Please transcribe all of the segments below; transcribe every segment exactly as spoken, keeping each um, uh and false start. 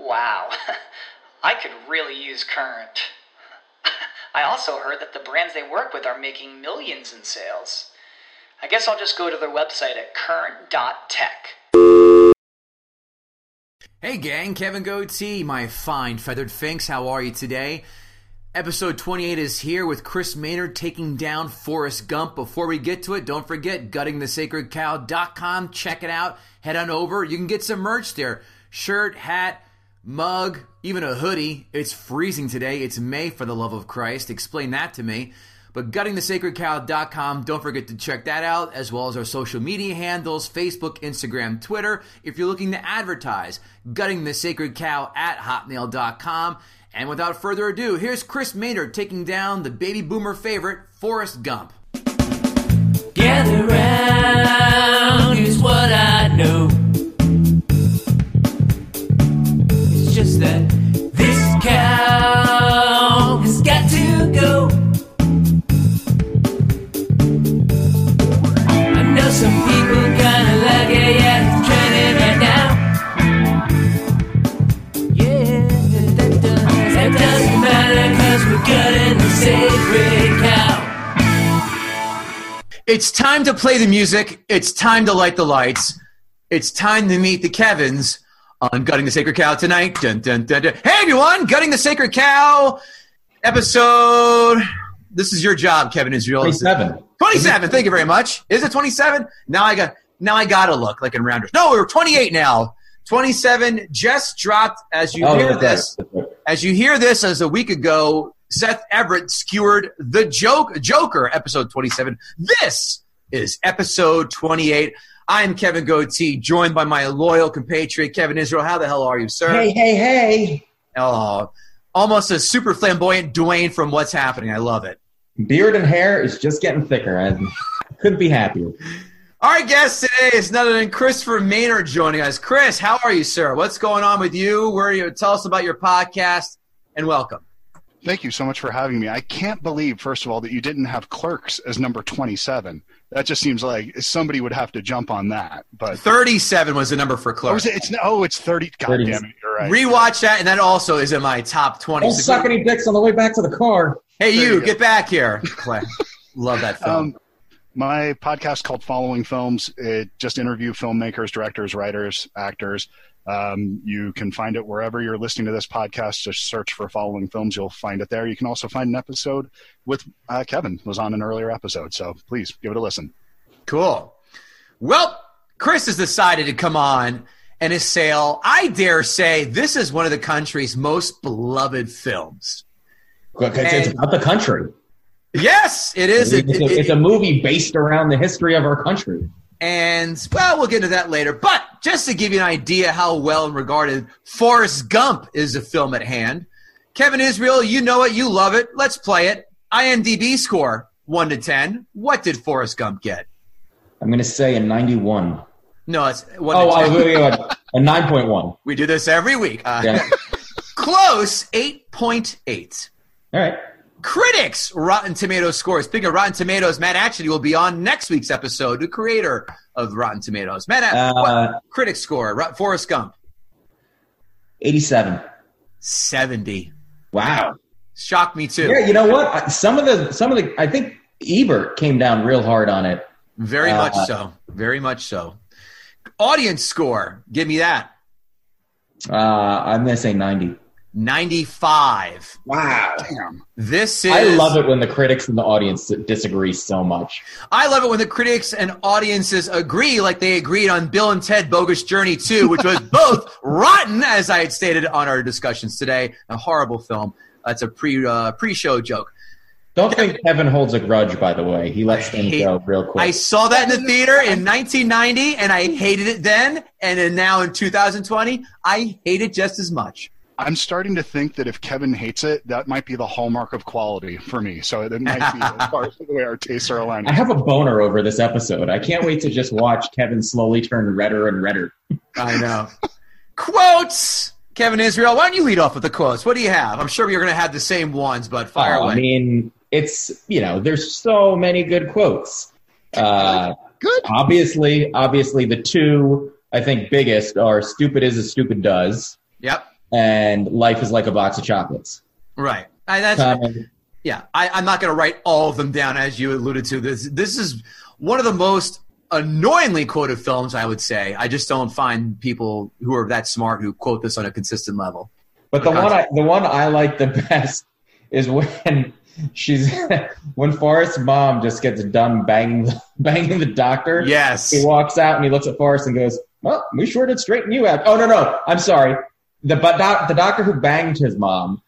Wow, I could really use Current. I also heard that the brands they work with are making millions in sales. I guess I'll just go to their website at current dot tech. Hey gang, Kevin Gauthier, my fine feathered finks, how are you today? Episode twenty-eight is here with Chris Maynard taking down Forrest Gump. Before we get to it, don't forget gutting the sacred cow dot com. Check it out. Head on over. You can get some merch there. Shirt, hat, mug, even a hoodie. It's freezing today. It's May, for the love of Christ. Explain that to me. But gutting the sacred cow dot com, don't forget to check that out, as well as our social media handles, Facebook, Instagram, Twitter. If you're looking to advertise, gutting the sacred cow at hotmail dot com. And without further ado, here's Chris Maynard taking down the baby boomer favorite, Forrest Gump. Gather round, here's what I know. It's just that this cow has got to go. I know some people kinda like it, yeah, it's trending right now. It doesn't matter because we're gutting the sacred cow. It's time to play the music. It's time to light the lights. It's time to meet the Kevins on Gutting the Sacred Cow tonight. Dun, dun, dun, dun. Hey, everyone. Gutting the Sacred Cow episode. This is your job, Kevin Israel. twenty-seven. twenty-seven. Thank you very much. Is it twenty-seven? Now I got. Now I got to look like in rounders. No, we're twenty-eight now. twenty-seven just dropped as you oh, hear yeah, this. Yeah. As you hear this, as a week ago, Seth Everett skewered the joke, Joker, episode twenty-seven. This is episode twenty-eight. I'm Kevin Gauthier, joined by my loyal compatriot, Kevin Israel. How the hell are you, sir? Hey, hey, hey. Oh, almost a super flamboyant Dwayne from What's Happening. I love it. Beard and hair is just getting thicker. I couldn't be happier. Our guest today is none other than Christopher Maynard joining us. Chris, how are you, sir? What's going on with you? Where are you? Tell us about your podcast, and welcome. Thank you so much for having me. I can't believe, first of all, that you didn't have Clerks as number twenty-seven. That just seems like somebody would have to jump on that. But thirty-seven was the number for Clerks. Oh, it's, oh, it's thirty. God thirty. Damn it, you're right. Rewatch that, and that also is in my top twenty. Don't suck any dicks on the way back to the car. Hey, there you, you get back here. Love that film. Um, My podcast called Following Films. It just interview filmmakers, directors, writers, actors. Um, you can find it wherever you're listening to this podcast. Just search for Following Films. You'll find it there. You can also find an episode with uh, Kevin was on an earlier episode. So please give it a listen. Cool. Well, Chris has decided to come on and assail, I dare say, this is one of the country's most beloved films. Well, and- it's about the country. Yes, it is. It's, it, it, it's a movie based around the history of our country. And, well, we'll get into that later. But just to give you an idea how well regarded Forrest Gump is the film at hand, Kevin Israel, you know it, you love it. Let's play it. IMDb score, one to ten. What did Forrest Gump get? I'm going to say a ninety-one. No, it's one oh, to ten. Oh, wait, wait, wait. A nine point one. We do this every week. Uh, yeah. Close, eight point eight. All right. Critics Rotten Tomatoes scores. Speaking of Rotten Tomatoes, Matt Atchity will be on next week's episode, the creator of Rotten Tomatoes. Matt Atchity, uh, what critics score, Forrest Gump? eighty-seven. seventy. Wow. Shocked me too. Yeah, you know what? Some of the, some of the, I think Ebert came down real hard on it. Very uh, much so. Very much so. Audience score. Give me that. Uh, I'm going to say ninety. ninety-five. Wow. Damn. This is. I love it when the critics and the audience disagree so much. I love it when the critics and audiences agree, like they agreed on Bill and Ted Bogus Journey two, which was both rotten, as I had stated on our discussions today. A horrible film. That's a pre, uh, pre-show joke. Don't think Kevin holds a grudge, by the way. He lets things hate, go real quick. I saw that in the theater in nineteen ninety, and I hated it then. And then now in two thousand twenty, I hate it just as much. I'm starting to think that if Kevin hates it, that might be the hallmark of quality for me. So it might be as far as the way our tastes are aligned. I have a boner over this episode. I can't wait to just watch Kevin slowly turn redder and redder. I know. Quotes! Kevin Israel, why don't you lead off with the quotes? What do you have? I'm sure we are going to have the same ones, but fire oh, away. I mean, it's, you know, there's so many good quotes. Uh, good. Obviously, obviously the two, I think, biggest are stupid is as stupid does. Yep. And life is like a box of chocolates. Right. I, that's, um, yeah. I, I'm not going to write all of them down, as you alluded to. This this is one of the most annoyingly quoted films, I would say. I just don't find people who are that smart who quote this on a consistent level. But the one I, the one I like the best is when she's when Forrest's mom just gets done banging banging the doctor. Yes. He walks out and he looks at Forrest and goes, "Well, we sure did straighten you out." Oh no no, I'm sorry. The but doc, the doctor who banged his mom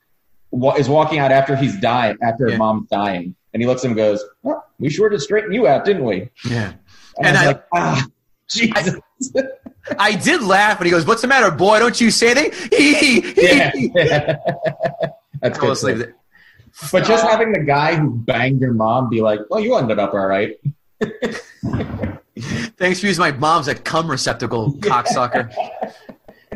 wa- is walking out after he's dying, after yeah. his mom's dying, and he looks at him and goes, "Well, we sure did straighten you out, didn't we?" Yeah, and, and I, I like, ah, Jesus. I, I did laugh when he goes, "What's the matter, boy? Don't you say anything?" yeah, yeah. That's I good. But just having the guy who banged your mom be like, "Well, you ended up all right." Thanks for using my mom's a cum receptacle, cocksucker.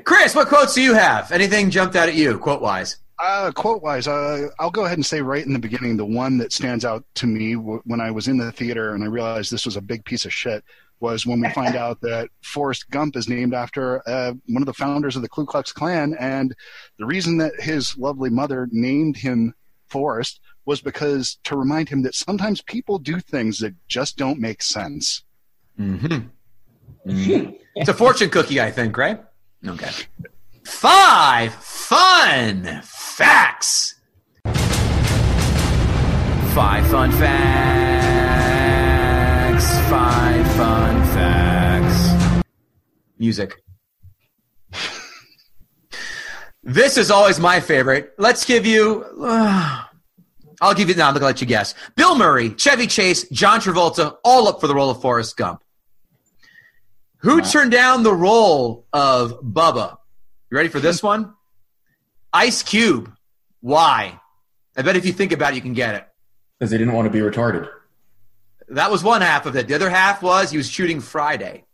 Chris, what quotes do you have? Anything jumped out at you, quote-wise? Uh, quote-wise, uh, I'll go ahead and say right in the beginning, the one that stands out to me w- when I was in the theater and I realized this was a big piece of shit was when we find out that Forrest Gump is named after uh, one of the founders of the Ku Klux Klan, and the reason that his lovely mother named him Forrest was because to remind him that sometimes people do things that just don't make sense. Mm-hmm. Mm-hmm. It's a fortune cookie, I think, right? Okay. Five fun facts. Five fun facts. Five fun facts. Music. This is always my favorite. Let's give you... Uh, I'll give you... No, I'm going to let you guess. Bill Murray, Chevy Chase, John Travolta, all up for the role of Forrest Gump. Who turned down the role of Bubba? You ready for this one? Ice Cube. Why? I bet if you think about it, you can get it. Because they didn't want to be retarded. That was one half of it. The other half was he was shooting Friday.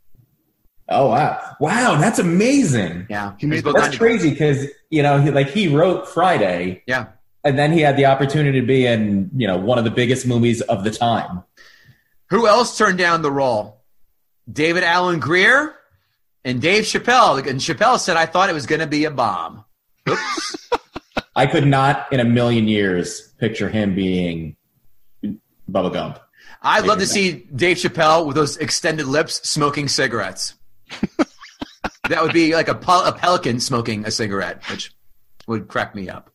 Oh, wow. Wow, that's amazing. Yeah. He made that's crazy because, you know, he, like he wrote Friday. Yeah. And then he had the opportunity to be in, you know, one of the biggest movies of the time. Who else turned down the role? David Alan Grier and Dave Chappelle. And Chappelle said, I thought it was going to be a bomb. Oops. I could not in a million years picture him being Bubba Gump. I'd David love to Gump. see Dave Chappelle with those extended lips smoking cigarettes. That would be like a, pel- a pelican smoking a cigarette, which would crack me up.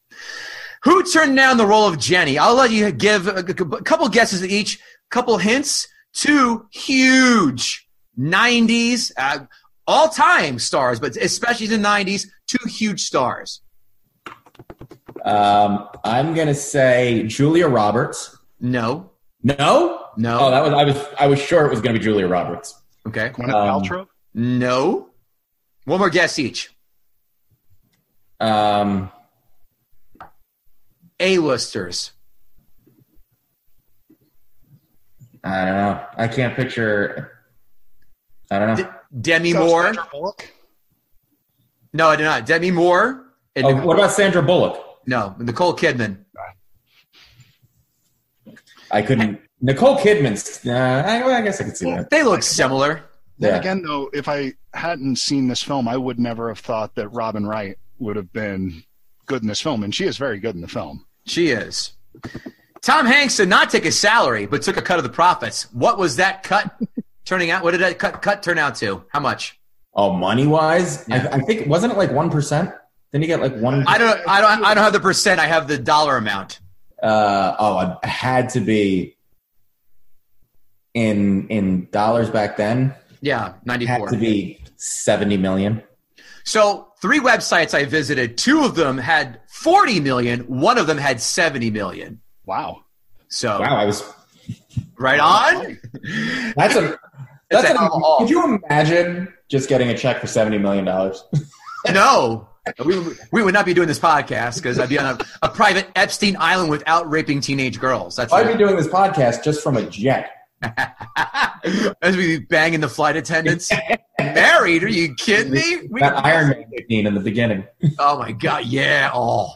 Who turned down the role of Jenny? I'll let you give a couple guesses each, couple hints. Two huge nineties, uh, all-time stars, but especially the nineties, two huge stars. Um, I'm gonna say Julia Roberts. No, no, no. Oh, that was I was I was sure it was gonna be Julia Roberts. Okay, Gwyneth um, Paltrow. No, one more guess each. Um, A-listers. I don't know. I can't picture. I don't know. De- Demi so Moore. Sandra Bullock? No, I did not. Demi Moore. And oh, Nicole- what about Sandra Bullock? No, Nicole Kidman. I couldn't. Nicole Kidman's. Uh, I, I guess I could see well, that. They look similar. Then yeah. Again, though, if I hadn't seen this film, I would never have thought that Robin Wright would have been good in this film, and she is very good in the film. She is. Tom Hanks did not take his salary, but took a cut of the profits. What was that cut? Turning out, what did that cut, cut turn out to? How much? Oh, money wise, yeah. I, I think wasn't it like one percent? Then you get like one. I don't, I don't, I don't have the percent. I have the dollar amount. Uh, oh, it had to be in in dollars back then. Yeah, ninety four. Had to be seventy million. So three websites I visited. Two of them had forty million. One of them had seventy million. Wow. So wow, I was right on. That's a that's an all. Could you imagine just getting a check for seventy million dollars? No. We, we would not be doing this podcast because I'd be on a, a private Epstein island without raping teenage girls. That's I'd be doing this podcast just from a jet. As we banging the flight attendants. Married? Are you kidding me? We that Iron Man fifteen in the beginning. Oh, my God. Yeah. Oh.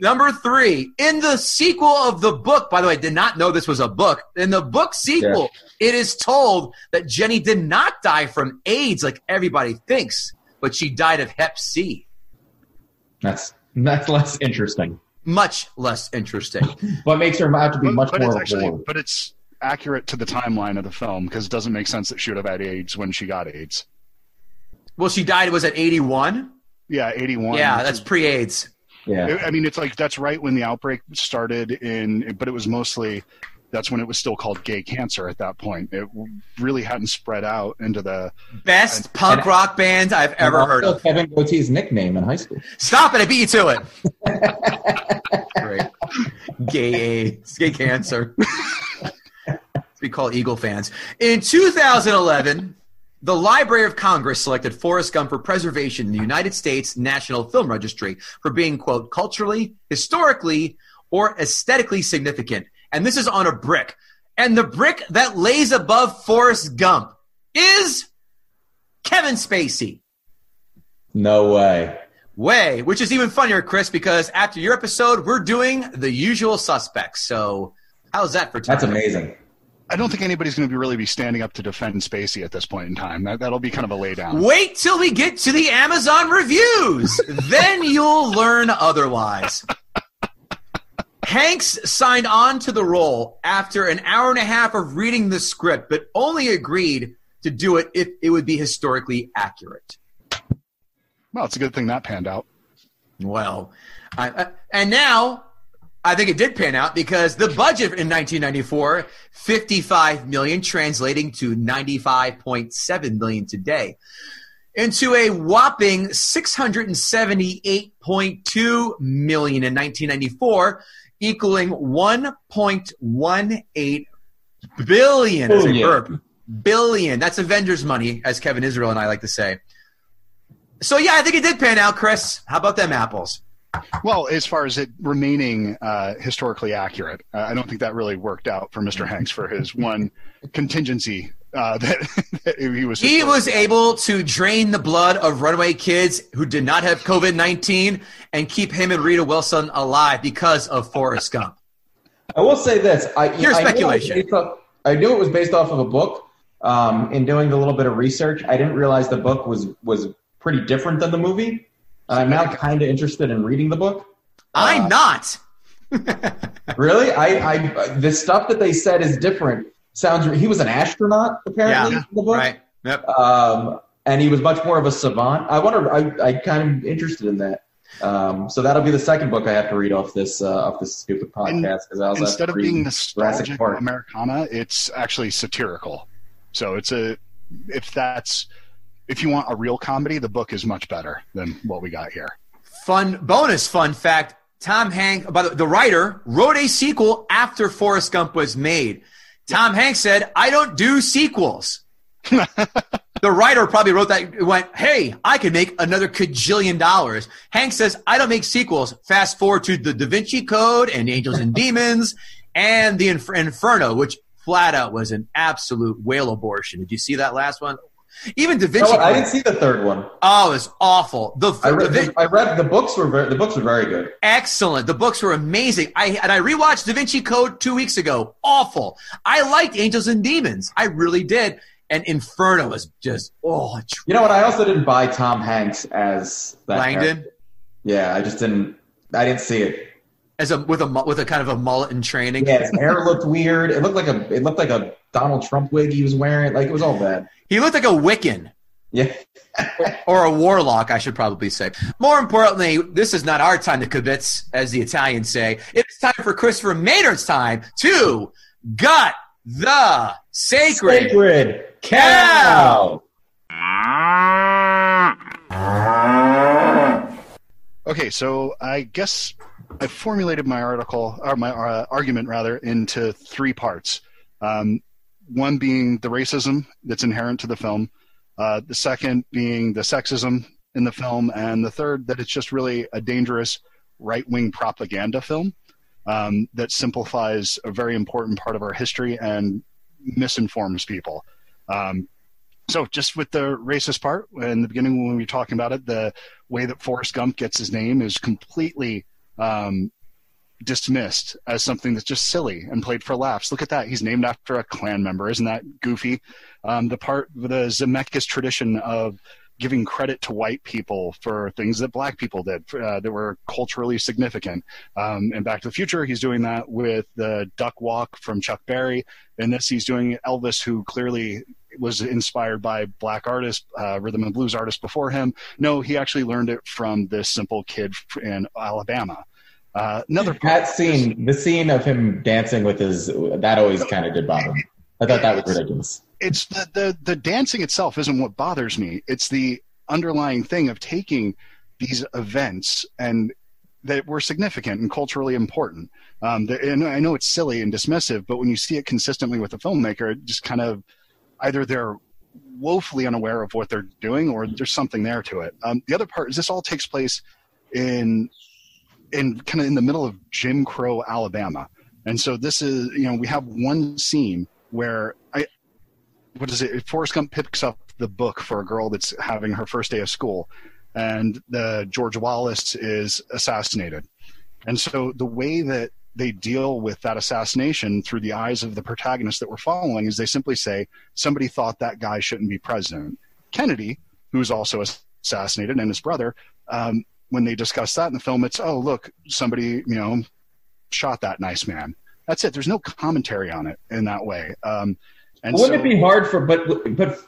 Number three, in the sequel of the book, by the way, I did not know this was a book. In the book sequel, yeah. It is told that Jenny did not die from AIDS like everybody thinks, but she died of hep C. That's that's less interesting. Much less interesting. But makes her out to be but, much but more. It's actually, but it's accurate to the timeline of the film because it doesn't make sense that she would have had AIDS when she got AIDS. Well, she died, was it eighty-one? Yeah, eighty-one. Yeah, that's pre-AIDS. Yeah, I mean, it's like that's right when the outbreak started in, but it was mostly, that's when it was still called gay cancer at that point. It really hadn't spread out into the best uh, punk rock band I've ever heard of. Kevin Gauthier's nickname in high school. Stop it! I beat you to it. Great, gay AIDS, gay cancer. We call Eagle fans. In two thousand eleven. The Library of Congress selected Forrest Gump for preservation in the United States National Film Registry for being, quote, culturally, historically, or aesthetically significant. And this is on a brick. And the brick that lays above Forrest Gump is Kevin Spacey. No way. Way, which is even funnier, Chris, because after your episode, we're doing The Usual Suspects. So how's that for time? That's amazing. I don't think anybody's going to be really be standing up to defend Spacey at this point in time. That, that'll be kind of a laydown. Wait till we get to the Amazon reviews. Then you'll learn otherwise. Hanks signed on to the role after an hour and a half of reading the script, but only agreed to do it if it would be historically accurate. Well, it's a good thing that panned out. Well, I, I, and now... I think it did pan out because the budget in nineteen ninety-four, fifty-five million dollars, translating to ninety-five point seven million dollars today, into a whopping six hundred seventy-eight point two million dollars in nineteen ninety-four, equaling one point one eight billion dollars. As a verb. Billion. That's Avengers money, as Kevin Israel and I like to say. So, yeah, I think it did pan out, Chris. How about them apples? Well, as far as it remaining uh, historically accurate, uh, I don't think that really worked out for Mister Hanks for his one contingency uh, that, that he was. He was able to drain the blood of runaway kids who did not have covid nineteen and keep him and Rita Wilson alive because of Forrest Gump. I will say this. I, Here's I speculation. Knew off, I knew it was based off of a book. Um, in doing the little bit of research, I didn't realize the book was, was pretty different than the movie. I'm now kind of interested in reading the book. I'm uh, not. Really? I, I the stuff that they said is different. Sounds. He was an astronaut apparently yeah, in the book, right? Yep. Um, and he was much more of a savant. I wonder. I I kind of interested in that. Um, so that'll be the second book I have to read off this uh, off this stupid podcast because I was instead of being nostalgic Americana, it's actually satirical. So it's a if that's. If you want a real comedy, the book is much better than what we got here. Fun bonus fun fact, Tom Hanks, by the, the writer, wrote a sequel after Forrest Gump was made. Tom Hanks said, I don't do sequels. The writer probably wrote that, went, hey, I could make another kajillion dollars. Hanks says, I don't make sequels. Fast forward to the Da Vinci Code and Angels and Demons and the Infer- Inferno, which flat out was an absolute whale abortion. Did you see that last one? Even Da Vinci. No, I didn't see the third one. Oh, it was awful. The I read, the, I read the books were very, the books were very good. Excellent. The books were amazing. I and I rewatched Da Vinci Code two weeks ago. Awful. I liked Angels and Demons. I really did. And Inferno was just oh. You know what? I also didn't buy Tom Hanks as that Langdon. Character. Yeah, I just didn't. I didn't see it as a with a with a kind of a mullet in training. Yeah, his hair looked weird. It looked like a. It looked like a. Donald Trump wig he was wearing. Like, it was all bad. He looked like a Wiccan. Yeah. Or a warlock, I should probably say. More importantly, this is not our time to kibitz, as the Italians say. It's time for Christopher Maynard's time to gut the sacred, sacred cow. cow. Okay, so I guess I formulated my article or my uh, argument rather into three parts. Um, one being the racism that's inherent to the film, uh, the second being the sexism in the film, and the third that it's just really a dangerous right-wing propaganda film um, that simplifies a very important part of our history and misinforms people. Um, so just with the racist part, in the beginning when we were talking about it, the way that Forrest Gump gets his name is completely um, dismissed as something that's just silly and played for laughs. Look at that. He's named after a Klan member. Isn't that goofy? Um, the part, the Zemeckis tradition of giving credit to white people for things that black people did uh, that were culturally significant. Um, and Back to the Future, he's doing that with the duck walk from Chuck Berry. And this, he's doing Elvis, who clearly was inspired by black artists, uh, rhythm and blues artists before him. No, he actually learned it from this simple kid in Alabama. Uh, another that scene, is, the scene of him dancing with his, that always kind of did bother me. I thought that was ridiculous. It's the, the the dancing itself isn't what bothers me. It's the underlying thing of taking these events and that were significant and culturally important. Um, the, and I know it's silly and dismissive, but when you see it consistently with a filmmaker, it just kind of either they're woefully unaware of what they're doing or there's something there to it. Um, the other part is this all takes place in in kind of in the middle of Jim Crow, Alabama. And so this is, you know, we have one scene where I, what is it? Forrest Gump picks up the book for a girl that's having her first day of school, and the George Wallace is assassinated. And so the way that they deal with that assassination through the eyes of the protagonist that we're following is they simply say, somebody thought that guy shouldn't be president. Kennedy, who's also assassinated, and his brother, um, when they discuss that in the film, it's, oh, look, somebody, you know, shot that nice man. That's it. There's no commentary on it in that way. Um, and Wouldn't so, it be hard for, but but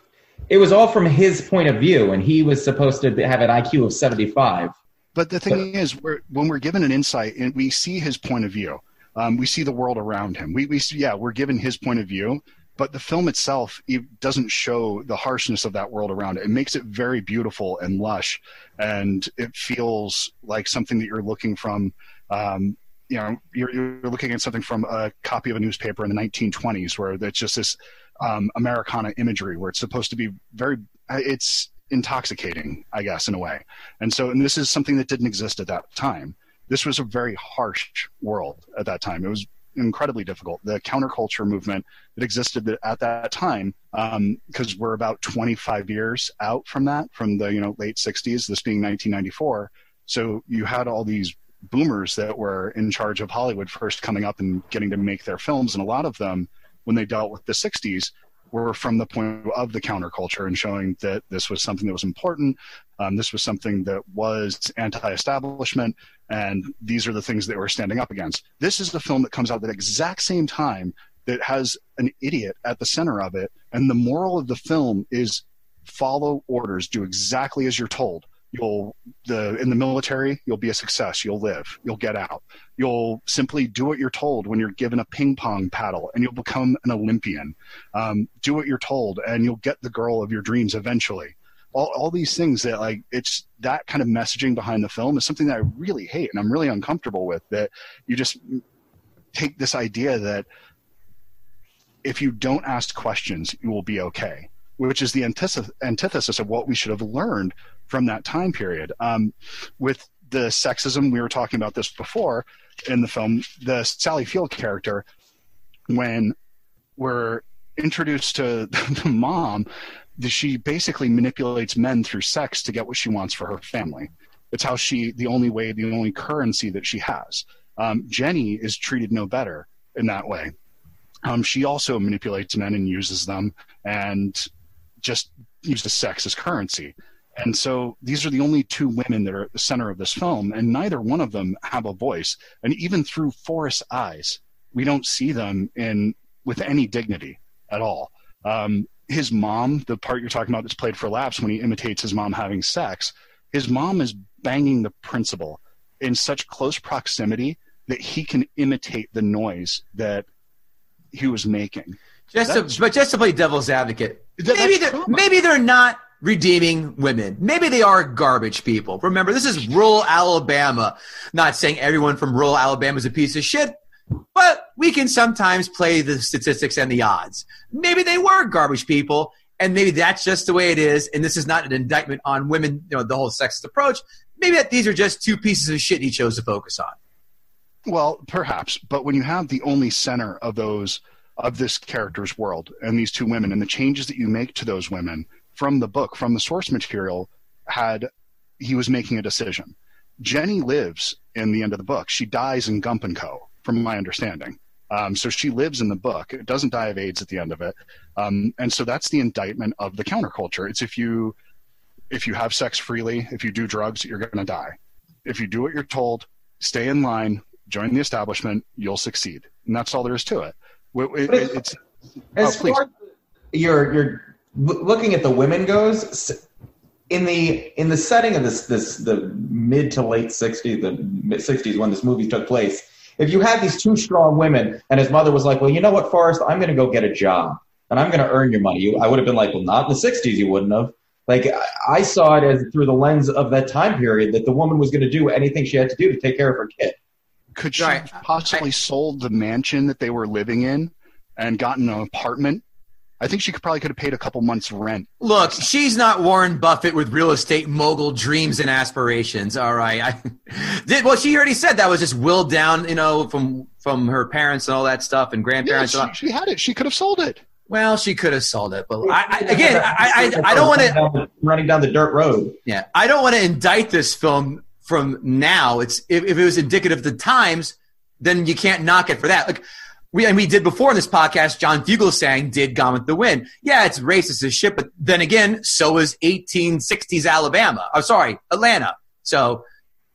it was all from his point of view, and he was supposed to have an I Q of seventy-five. But the thing but, is, we're, when we're given an insight, and we see his point of view, um, we see the world around him. We we see, yeah, we're given his point of view, but the film itself it doesn't show the harshness of that world around it. It makes it very beautiful and lush, and it feels like something that you're looking from. Um, You know, you're, you're looking at something from a copy of a newspaper in the nineteen twenties where it's just this um, Americana imagery where it's supposed to be very, it's intoxicating, I guess, in a way. And so, and this is something that didn't exist at that time. This was a very harsh world at that time. It was incredibly difficult. The counterculture movement that existed at that time, because um, we're about twenty-five years out from that, from the, you know, late sixties, this being nineteen ninety-four. So you had all these boomers that were in charge of Hollywood first coming up and getting to make their films. And a lot of them, when they dealt with the sixties, were from the point of the counterculture and showing that this was something that was important. Um, this was something that was anti-establishment. And these are the things that we're standing up against. This is the film that comes out at the exact same time that has an idiot at the center of it. And the moral of the film is follow orders, do exactly as you're told. You'll the in the military, you'll be a success. You'll live. You'll get out. You'll simply do what you're told when you're given a ping pong paddle, and you'll become an Olympian. Um, do what you're told, and you'll get the girl of your dreams eventually. All all these things that like it's that kind of messaging behind the film is something that I really hate, and I'm really uncomfortable with. That you just take this idea that if you don't ask questions, you will be okay, which is the antith- antithesis of what we should have learned from that time period. Um, with the sexism, we were talking about this before in the film, the Sally Field character, when we're introduced to the mom, she basically manipulates men through sex to get what she wants for her family. It's how she, the only way, the only currency that she has. Um, Jenny is treated no better in that way. Um, she also manipulates men and uses them and just uses sex as currency. And so these are the only two women that are at the center of this film, and neither one of them have a voice. And even through Forrest's eyes, we don't see them in with any dignity at all. Um, his mom, the part you're talking about that's played for laughs when he imitates his mom having sex, his mom is banging the principal in such close proximity that he can imitate the noise that he was making. Just, to, but just to play devil's advocate, that, maybe, they're, maybe they're not redeeming women. Maybe they are garbage people. Remember, this is rural Alabama. Not saying everyone from rural Alabama is a piece of shit, but we can sometimes play the statistics and the odds. Maybe they were garbage people, and maybe that's just the way it is, and this is not an indictment on women, you know, the whole sexist approach. Maybe that these are just two pieces of shit he chose to focus on. Well, perhaps, but when you have the only center of those of this character's world and these two women, and the changes that you make to those women from the book, from the source material, had he was making a decision. Jenny lives in the end of the book. She dies in Gump and Co., from my understanding. Um, so she lives in the book. It doesn't die of AIDS at the end of it. Um, and so that's the indictment of the counterculture. It's if you if you have sex freely, if you do drugs, you're going to die. If you do what you're told, stay in line, join the establishment, you'll succeed. And that's all there is to it. it, it it's, as oh, far as you're, you're looking at the women goes, in the in the setting of this, this the mid to late sixties, the mid-sixties when this movie took place, if you had these two strong women and his mother was like, well, you know what, Forrest, I'm going to go get a job and I'm going to earn your money. You, I would have been like, well, not in the sixties. You wouldn't have. Like, I saw it as through the lens of that time period that the woman was going to do anything she had to do to take care of her kid. Could she right. possibly I, sold the mansion that they were living in and gotten an apartment? I think she could probably could have paid a couple months rent. Look, she's not Warren Buffett with real estate mogul dreams and aspirations. All right. I, did, well, she already said that was just willed down, you know, from from her parents and all that stuff and grandparents. Yeah, she, and all. she had it. She could have sold it. Well, she could have sold it, but I, I, again, I, I, I don't want to – running down the dirt road. Yeah. I don't want to indict this film from now. It's if, if it was indicative of the times, then you can't knock it for that. Like we and we did before in this podcast, John Fugelsang did Gone with the Wind. Yeah, it's racist as shit, but then again, so is eighteen sixties Alabama. I'm sorry, Atlanta. So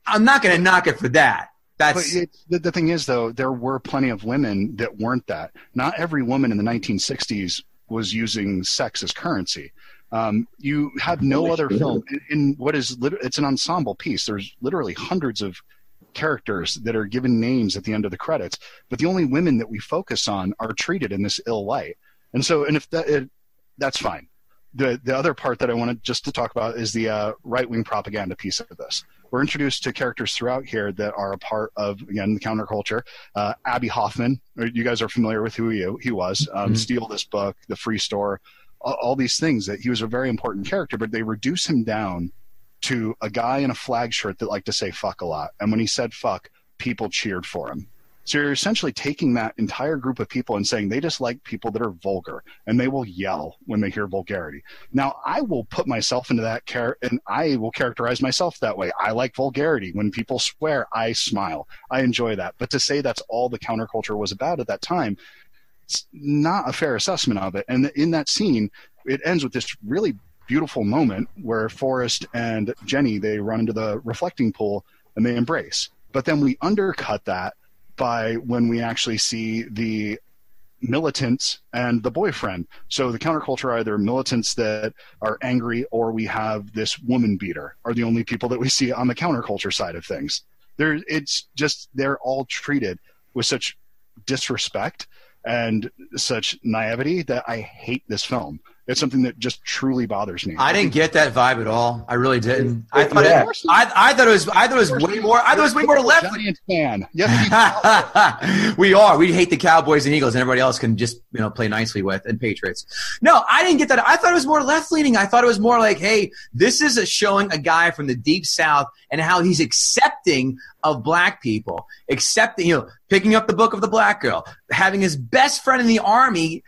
I'm not going to knock it for that. That's but it, the thing is, though, there were plenty of women that weren't that. Not every woman in the nineteen sixties was using sex as currency. Um, you have no other film in, in what is lit- – it's an ensemble piece. There's literally hundreds of characters that are given names at the end of the credits, but the only women that we focus on are treated in this ill light. And so – and if that, it, that's fine. The the other part that I wanted just to talk about is the uh, right-wing propaganda piece of this. We're introduced to characters throughout here that are a part of, again, the counterculture. Uh, Abbie Hoffman, you guys are familiar with who he, he was. Um, mm-hmm. Steal This Book, The Free Store, all, all these things that he was a very important character, but they reduce him down to a guy in a flag shirt that liked to say fuck a lot. And when he said fuck, people cheered for him. So you're essentially taking that entire group of people and saying they just like people that are vulgar, and they will yell when they hear vulgarity. Now, I will put myself into that care, and I will characterize myself that way. I like vulgarity. When people swear, I smile. I enjoy that. But to say that's all the counterculture was about at that time, it's not a fair assessment of it. And in that scene, it ends with this really beautiful moment where Forrest and Jenny, they run into the reflecting pool and they embrace. But then we undercut that by when we actually see the militants and the boyfriend. So the counterculture are either militants that are angry, or we have this woman beater are the only people that we see on the counterculture side of things. There, it's just they're all treated with such disrespect and such naivety that I hate this film. It's something that just truly bothers me. I didn't get that vibe at all. I really didn't. I thought yeah. it. I, I thought it was. I thought it was way more. I thought it was way more left. Giant fan. Yes, we are. We hate the Cowboys and Eagles, and everybody else can just you know play nicely with and Patriots. No, I didn't get that. I thought it was more left leaning. I thought it was more like, hey, this is a showing a guy from the deep South and how he's accepting of black people, accepting you know picking up the book of the black girl, having his best friend in the army,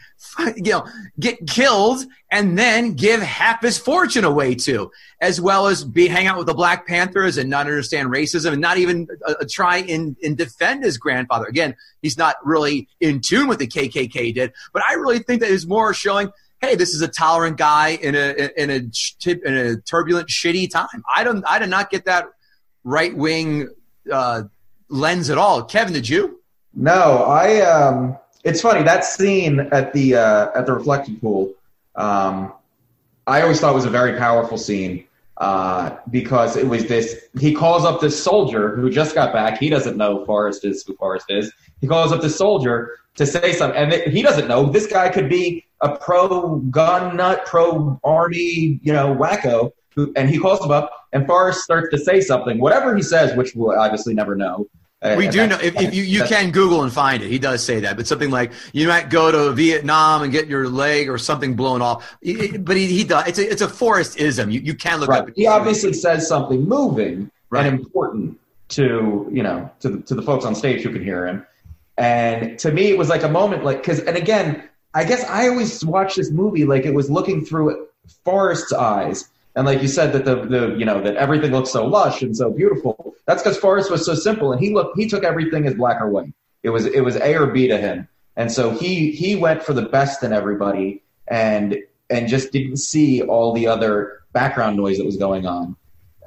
you know, get killed and then give half his fortune away to, as well as be hang out with the Black Panthers and not understand racism and not even uh, try and, and defend his grandfather. Again, he's not really in tune with the K K K did, but I really think that is more showing, hey, this is a tolerant guy in a in a in a turbulent, shitty time. I don't, I did not get that right wing uh, lens at all. Kevin, did you? No, I. Um... It's funny, that scene at the uh, at the reflecting pool, um, I always thought was a very powerful scene uh, because it was this, he calls up this soldier who just got back. He doesn't know Forrest is who Forrest is. He calls up this soldier to say something. And it, he doesn't know. This guy could be a pro-gun nut, pro-army, you know, wacko. Who, and he calls him up, and Forrest starts to say something. Whatever he says, which we'll obviously never know. We uh, do know. If, if you, you can Google and find it. He does say that. But something like, you might go to Vietnam and get your leg or something blown off. It, it, but he, he does. It's a, it's a Forrest-ism. You, you can look right. up. He obviously says something moving right. and important to, you know, to the, to the folks on stage who can hear him. And to me, it was like a moment like – because and again, I guess I always watch this movie like it was looking through Forrest's eyes. And like you said, that the, the you know, that everything looks so lush and so beautiful. That's because Forrest was so simple, and he looked he took everything as black or white. It was it was A or B to him. And so he he went for the best in everybody and and just didn't see all the other background noise that was going on.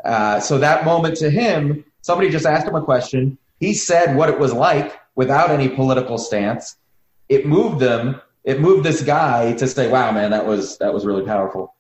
Uh, so that moment to him, somebody just asked him a question. He said what it was like without any political stance. It moved them, it moved this guy to say, wow, man, that was that was really powerful.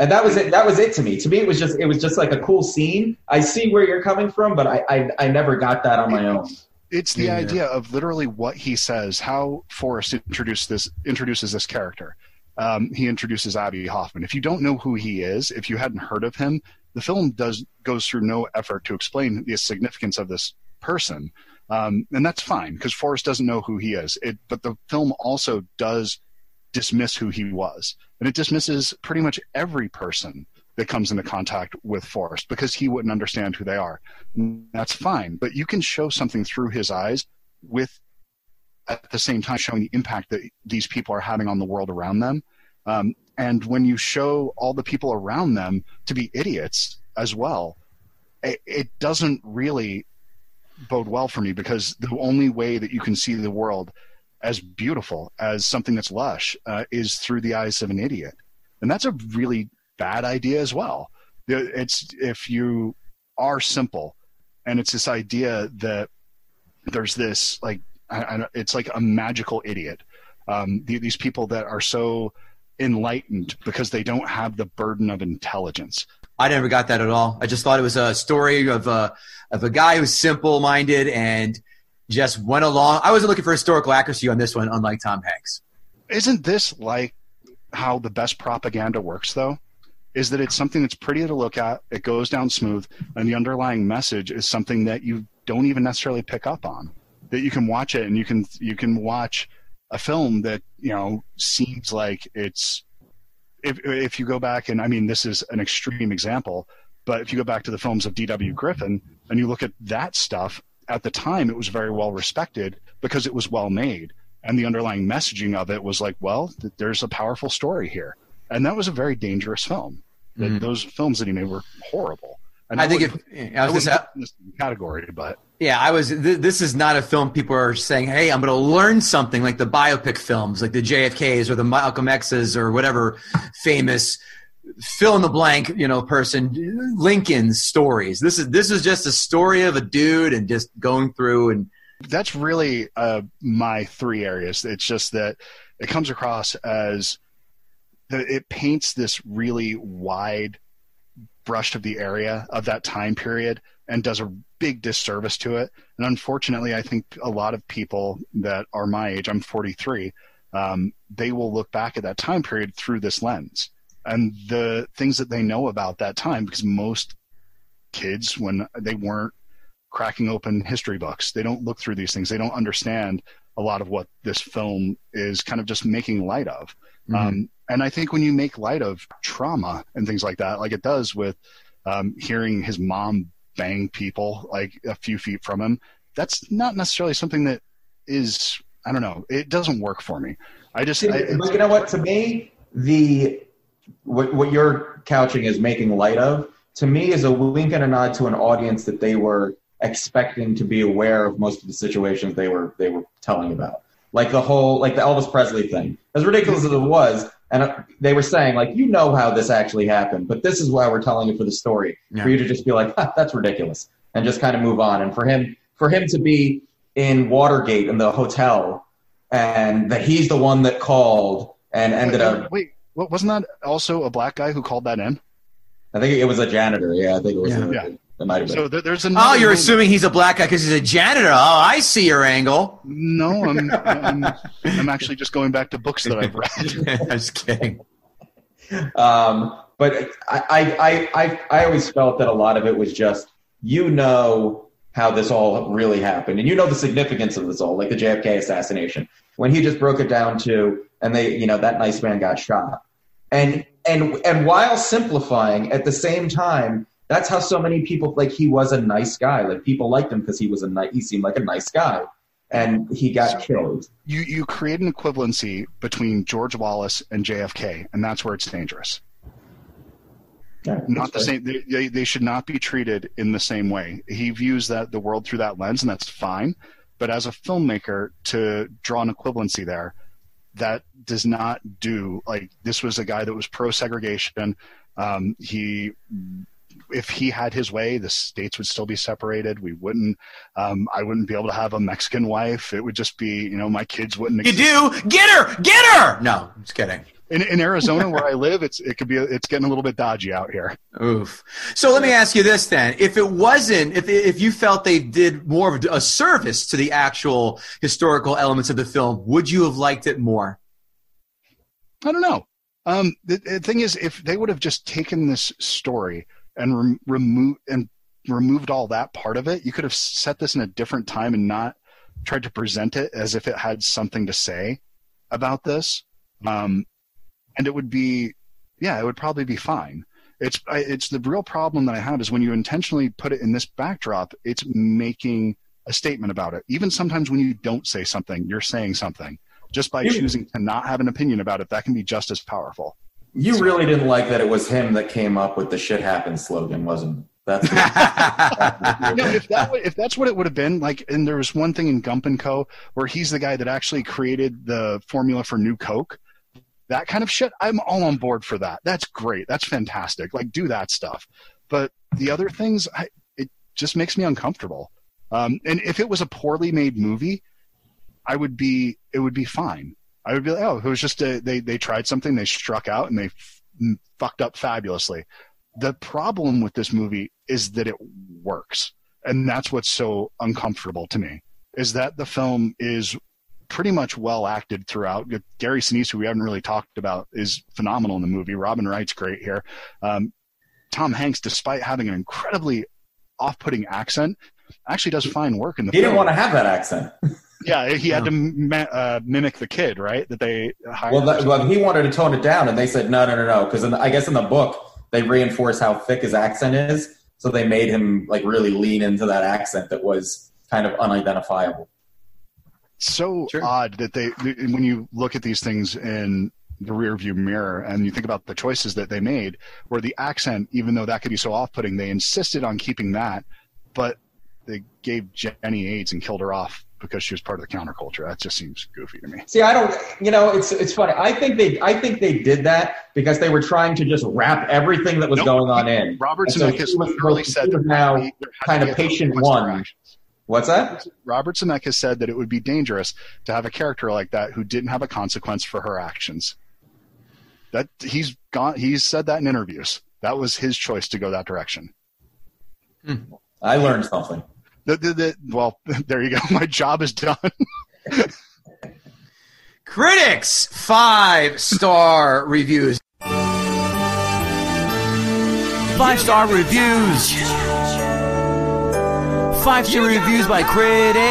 And that was it. That was it to me. To me, it was just it was just like a cool scene. I see where you're coming from, but I I, I never got that on my own. It's the yeah. idea of literally what he says, how Forrest introduces this introduces this character. Um, he introduces Abbie Hoffman. If you don't know who he is, if you hadn't heard of him, the film does goes through no effort to explain the significance of this person, um, and that's fine because Forrest doesn't know who he is. It, but the film also does dismiss who he was. And it dismisses pretty much every person that comes into contact with Forrest because he wouldn't understand who they are. That's fine, but you can show something through his eyes with, at the same time, showing the impact that these people are having on the world around them. Um, and when you show all the people around them to be idiots as well, it, it doesn't really bode well for me because the only way that you can see the world as beautiful as something that's lush uh, is through the eyes of an idiot. And that's a really bad idea as well. It's if you are simple, and it's this idea that there's this, like, I, I, it's like a magical idiot. Um, the, these people that are so enlightened because they don't have the burden of intelligence. I never got that at all. I just thought it was a story of a, of a guy who's simple-minded and just went along. I wasn't looking for historical accuracy on this one, unlike Tom Hanks. Isn't this like how the best propaganda works, though? Is that it's something that's pretty to look at, it goes down smooth, and the underlying message is something that you don't even necessarily pick up on. That you can watch it, and you can you can watch a film that, you know, seems like it's... If, if you go back, and I mean, this is an extreme example, but if you go back to the films of D W Griffin, and you look at that stuff, at the time, it was very well respected because it was well made. And the underlying messaging of it was like, well, th- there's a powerful story here. And that was a very dangerous film. Mm-hmm. Those films that he made were horrible. And I, I think it I was I this category, but yeah, I was, th- this is not a film people are saying, hey, I'm going to learn something, like the biopic films, like the J F Ks or the Malcolm X's or whatever famous fill in the blank, you know, person, Lincoln's stories. This is this is just a story of a dude and just going through, and that's really uh, my three areas. It's just that it comes across as that it paints this really wide brush of the area of that time period and does a big disservice to it. And unfortunately, I think a lot of people that are my age, I'm forty-three, um, they will look back at that time period through this lens. And the things that they know about that time, because most kids, when they weren't cracking open history books, they don't look through these things. They don't understand a lot of what this film is kind of just making light of. Mm-hmm. Um, and I think when you make light of trauma and things like that, like it does with um, hearing his mom bang people like a few feet from him, that's not necessarily something that is, I don't know, it doesn't work for me. I just, I, you know what, to me, the... What, what you're couching is making light of, to me, is a wink and a nod to an audience that they were expecting to be aware of most of the situations they were they were telling about. Like the whole, like the Elvis Presley thing, as ridiculous as it was, and they were saying, like, you know how this actually happened, but this is why we're telling you for the story. Yeah. For you to just be like, ah, that's ridiculous, and just kind of move on. And for him, for him to be in Watergate in the hotel, and that he's the one that called and ended wait, up. Wait. Well, wasn't that also a black guy who called that in? I think it was a janitor. Yeah, I think it was. Yeah, a, yeah. That might have been. So th- there's another oh, you're movie. Assuming he's a black guy because he's a janitor. Oh, I see your angle. No, I'm I'm, I'm actually just going back to books that I've read. I'm just kidding. Um, but I, I I I always felt that a lot of it was just, you know, how this all really happened. And you know the significance of this all, like the J F K assassination. When he just broke it down to, and they, you know, that nice man got shot. And and and while simplifying, at the same time, that's how so many people, like, he was a nice guy. Like, people liked him because he was a nice, he seemed like a nice guy. And he got so killed. You, you create an equivalency between George Wallace and J F K, and that's where it's dangerous. Yeah, not the same. They, they should not be treated in the same way. He views that the world through that lens, and that's fine. But as a filmmaker, to draw an equivalency there, that does not do. Like, this was a guy that was pro-segregation. Um, he, if he had his way, the states would still be separated. We wouldn't. Um, I wouldn't be able to have a Mexican wife. It would just be, you know, my kids wouldn't. You exist. do get her, get her. No, I'm just kidding. In, in Arizona, where I live, it's it could be it's getting a little bit dodgy out here. Oof. So let me ask you this then: if it wasn't, if if you felt they did more of a service to the actual historical elements of the film, would you have liked it more? I don't know. Um, the, the thing is, if they would have just taken this story and re- remove and removed all that part of it, you could have set this in a different time and not tried to present it as if it had something to say about this. Um, And it would be, yeah, it would probably be fine. It's it's the real problem that I have is when you intentionally put it in this backdrop, it's making a statement about it. Even sometimes when you don't say something, you're saying something. Just by you, choosing to not have an opinion about it, that can be just as powerful. You so, really didn't like that it was him that came up with the shit happens slogan, wasn't it? That's what no, if, that, if that's what it would have been, like, and there was one thing in Gump and Co. where he's the guy that actually created the formula for New Coke. That kind of shit, I'm all on board for that. That's great. That's fantastic. Like, do that stuff. But the other things, I, it just makes me uncomfortable. Um, and if it was a poorly made movie, I would be, it would be fine. I would be like, oh, it was just a, they, they tried something, they struck out, and they f- fucked up fabulously. The problem with this movie is that it works. And that's what's so uncomfortable to me, is that the film is pretty much well acted throughout. Gary Sinise, who we haven't really talked about, is phenomenal in the movie. Robin Wright's great here. Um, Tom Hanks, despite having an incredibly off-putting accent, actually does fine work in the he film. He didn't want to have that accent. Yeah, he had to m- uh, mimic the kid, right? That they hired. Well, that, well, he wanted to tone it down, and they said, no, no, no, no. Because I guess in the book, they reinforce how thick his accent is, so they made him like really lean into that accent that was kind of unidentifiable. So sure. Odd that they, when you look at these things in the rearview mirror and you think about the choices that they made, where the accent, even though that could be so off-putting, they insisted on keeping that, but they gave Jenny AIDS and killed her off because she was part of the counterculture. That just seems goofy to me. See, I don't, you know, it's it's funny. I think they, I think they did that because they were trying to just wrap everything that was nope. going on in. Robert Zemeckis so literally said that now be, kind of patient one. What's that? Robert Zemeckis said that it would be dangerous to have a character like that who didn't have a consequence for her actions. That he's gone. He's said that in interviews. That was his choice to go that direction. Hmm. I learned something. The, the, the, well, there you go. My job is done. Critics, five-star reviews. Five-star reviews. Five-star reviews by critics.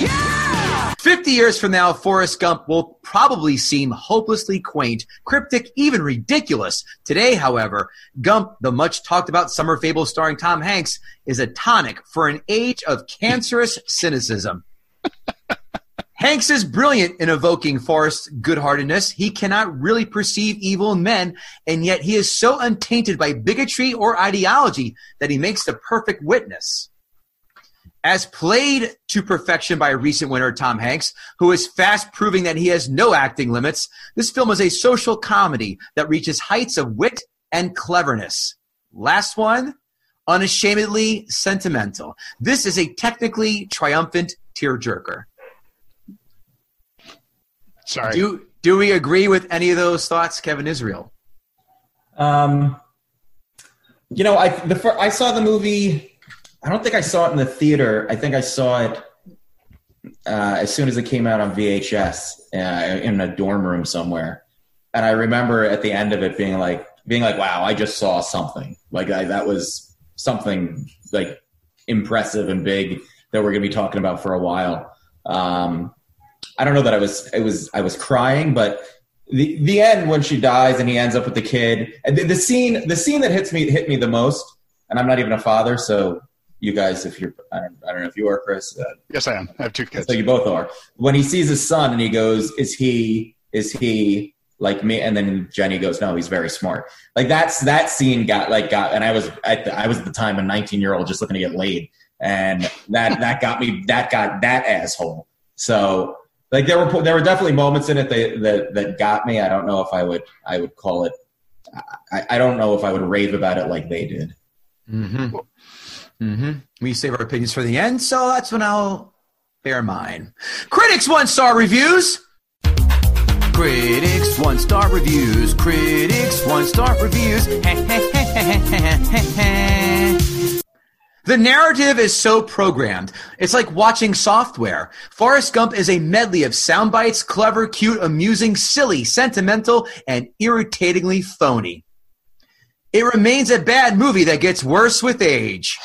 Yeah! Fifty years from now, Forrest Gump will probably seem hopelessly quaint, cryptic, even ridiculous. Today, however, Gump, the much-talked-about summer fable starring Tom Hanks, is a tonic for an age of cancerous cynicism. Hanks is brilliant in evoking Forrest's good-heartedness. He cannot really perceive evil in men, and yet he is so untainted by bigotry or ideology that he makes the perfect witness. As played to perfection by recent winner Tom Hanks, who is fast proving that he has no acting limits, this film is a social comedy that reaches heights of wit and cleverness. Last one, unashamedly sentimental. This is a technically triumphant tearjerker. Sorry. Do do we agree with any of those thoughts, Kevin Israel? Um, you know, I the fir- I saw the movie. I don't think I saw it in the theater. I think I saw it uh, as soon as it came out on V H S uh, in a dorm room somewhere. And I remember at the end of it being like, being like, wow, I just saw something. Like I, that was something like impressive and big that we're going to be talking about for a while. Um, I don't know that I was, it was, I was crying, but the, the end when she dies and he ends up with the kid, the, the scene, the scene that hits me, hit me the most, and I'm not even a father. So you guys, if you're, I don't, I don't know if you are, Chris. Uh, yes, I am. I have two kids. So you both are. When he sees his son and he goes, is he, is he like me? And then Jenny goes, no, he's very smart. Like that's, that scene got like, got, and I was, at the, I was at the time a nineteen year old just looking to get laid. And that, that got me, that got that asshole. So like there were, there were definitely moments in it that, that, that got me. I don't know if I would, I would call it, I, I don't know if I would rave about it like they did. Mm-hmm. Mm-hmm. We save our opinions for the end. So that's when I'll bear mine. Critics one star reviews. Critics one star reviews. Critics one star reviews. The narrative is so programmed. It's like watching software. Forrest Gump is a medley of sound bites, clever, cute, amusing, silly, sentimental, and irritatingly phony. It remains a bad movie that gets worse with age.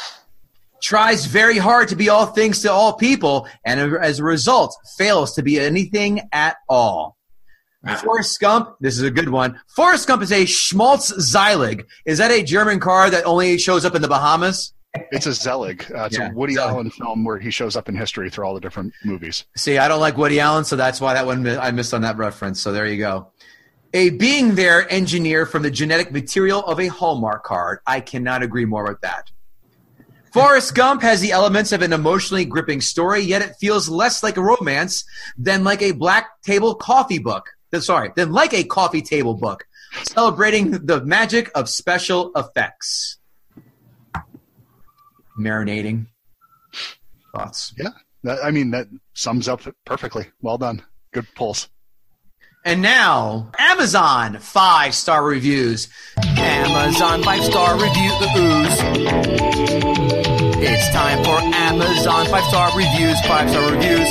Tries very hard to be all things to all people, and as a result, fails to be anything at all. Wow. Forrest Gump, this is a good one. Forrest Gump is a Schmaltz Zelig. Is that a German car that only shows up in the Bahamas? It's a Zelig. Uh, it's yeah, a Woody Zelig. Allen film where he shows up in history through all the different movies. See, I don't like Woody Allen, so that's why that one I missed on that reference. So there you go. A being there engineer from the genetic material of a Hallmark card. I cannot agree more with that. Forrest Gump has the elements of an emotionally gripping story, yet it feels less like a romance than like a black table coffee book. Sorry, than like a coffee table book, celebrating the magic of special effects. Marinating thoughts. Yeah, that, I mean, that sums up perfectly. Well done. Good pulse. And now, Amazon five-star reviews. Amazon five-star reviews. It's time for Amazon five-star reviews, five-star reviews.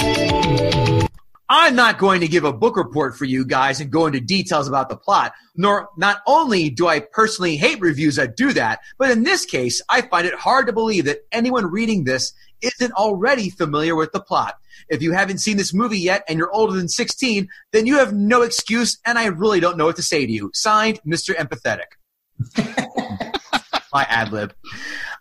I'm not going to give a book report for you guys and go into details about the plot. Nor, not only do I personally hate reviews that do that, but in this case, I find it hard to believe that anyone reading this isn't already familiar with the plot. If you haven't seen this movie yet and you're older than sixteen, then you have no excuse, and I really don't know what to say to you. Signed, Mister Empathetic. My ad-lib.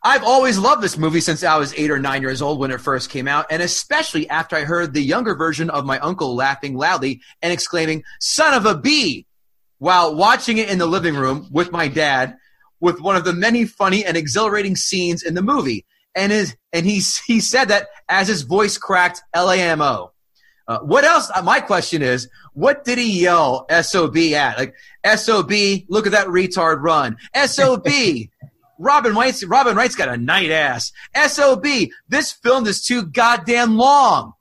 I've always loved this movie since I was eight or nine years old when it first came out, and especially after I heard the younger version of my uncle laughing loudly and exclaiming, "Son of a bee!" while watching it in the living room with my dad, with one of the many funny and exhilarating scenes in the movie. And his, and he he said that as his voice cracked, L A M O. Uh, what else? My question is, what did he yell S O B at? Like, S O B, look at that retard run. S O B, Robin Wright's, Robin Wright's got a night ass. S O B, this film is too goddamn long.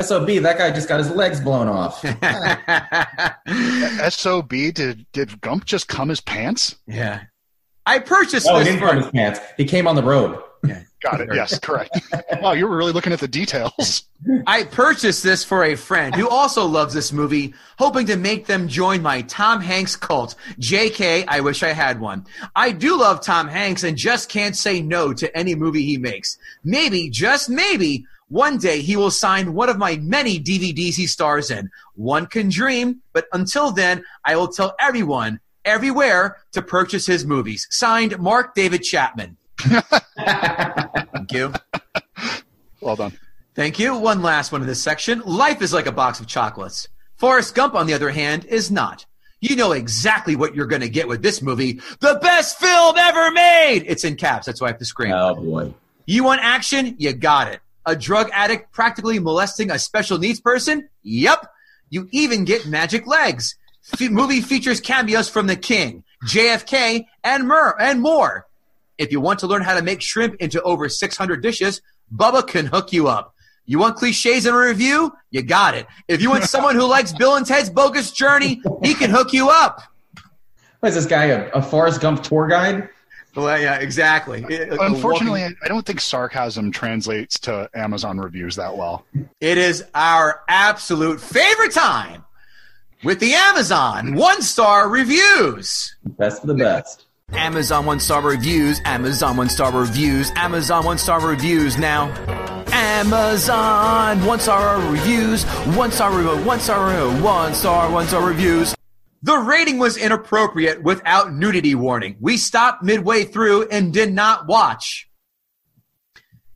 S O B, that guy just got his legs blown off. S O B, did did Gump just cum his pants? Yeah. I purchased oh, this. Oh, he didn't cum his pants. He came on the road. Yeah. Got it. Yes, correct. Wow, you were really looking at the details. I purchased this for a friend who also loves this movie, hoping to make them join my Tom Hanks cult. J K, I wish I had one. I do love Tom Hanks and just can't say no to any movie he makes. Maybe, just maybe, one day he will sign one of my many D V Ds he stars in. One can dream, but until then, I will tell everyone, everywhere, to purchase his movies. Signed, Mark David Chapman. Thank you. Well done. Thank you. One last one in this section. Life is like a box of chocolates. Forrest Gump, on the other hand, is not. You know exactly what you're going to get with this movie. The best film ever made. It's in caps. That's why I have to scream. Oh, boy. You want action? You got it. A drug addict practically molesting a special needs person? Yep. You even get magic legs. Fe- movie features cameos from the King, J F K, and, Mur- and more. If you want to learn how to make shrimp into over six hundred dishes, Bubba can hook you up. You want cliches in a review? You got it. If you want someone who likes Bill and Ted's Bogus Journey, he can hook you up. what is this guy, a, a Forrest Gump tour guide? Well, yeah, exactly. It, Unfortunately, walking... I don't think sarcasm translates to Amazon reviews that well. It is our absolute favorite time with the Amazon one-star reviews. Best of the best. Amazon one-star reviews, Amazon one-star reviews, Amazon one-star reviews now. Amazon one-star reviews, one-star review, one-star, one-star, one-star reviews. The rating was inappropriate without nudity warning. We stopped midway through and did not watch.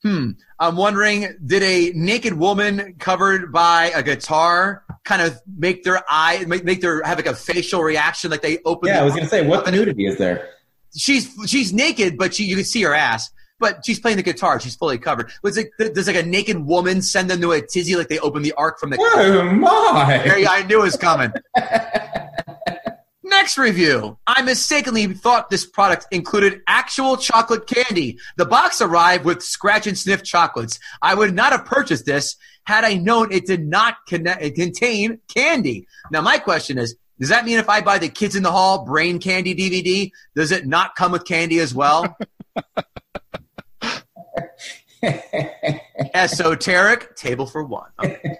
Hmm. I'm wondering, did a naked woman covered by a guitar kind of make their eye, make, make their, have like a facial reaction, like they open? Yeah, I was going to say, what nudity is there? She's she's naked, but she you can see her ass. But she's playing the guitar. She's fully covered. Was it, does like a naked woman send them to a tizzy like they open the arc from the... Oh, my. I knew it was coming. Next review. I mistakenly thought this product included actual chocolate candy. The box arrived with scratch and sniff chocolates. I would not have purchased this had I known it did not connect, contain candy. Now, my question is, does that mean if I buy the Kids in the Hall Brain Candy D V D, does it not come with candy as well? Esoteric, table for one. Okay.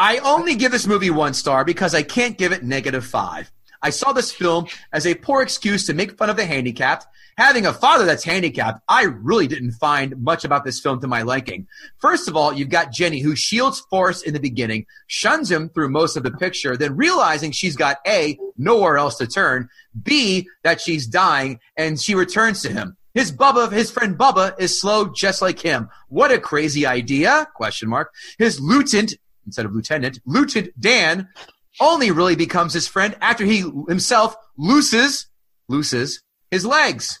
I only give this movie one star because I can't give it negative five. I saw this film as a poor excuse to make fun of the handicapped. Having a father that's handicapped, I really didn't find much about this film to my liking. First of all, you've got Jenny, who shields Forrest in the beginning, shuns him through most of the picture, then realizing she's got A, nowhere else to turn, B, that she's dying, and she returns to him. His Bubba, his friend Bubba, is slow just like him. What a crazy idea, question mark. His lieutenant, instead of lieutenant, lieutenant Dan, only really becomes his friend after he himself looses, looses his legs.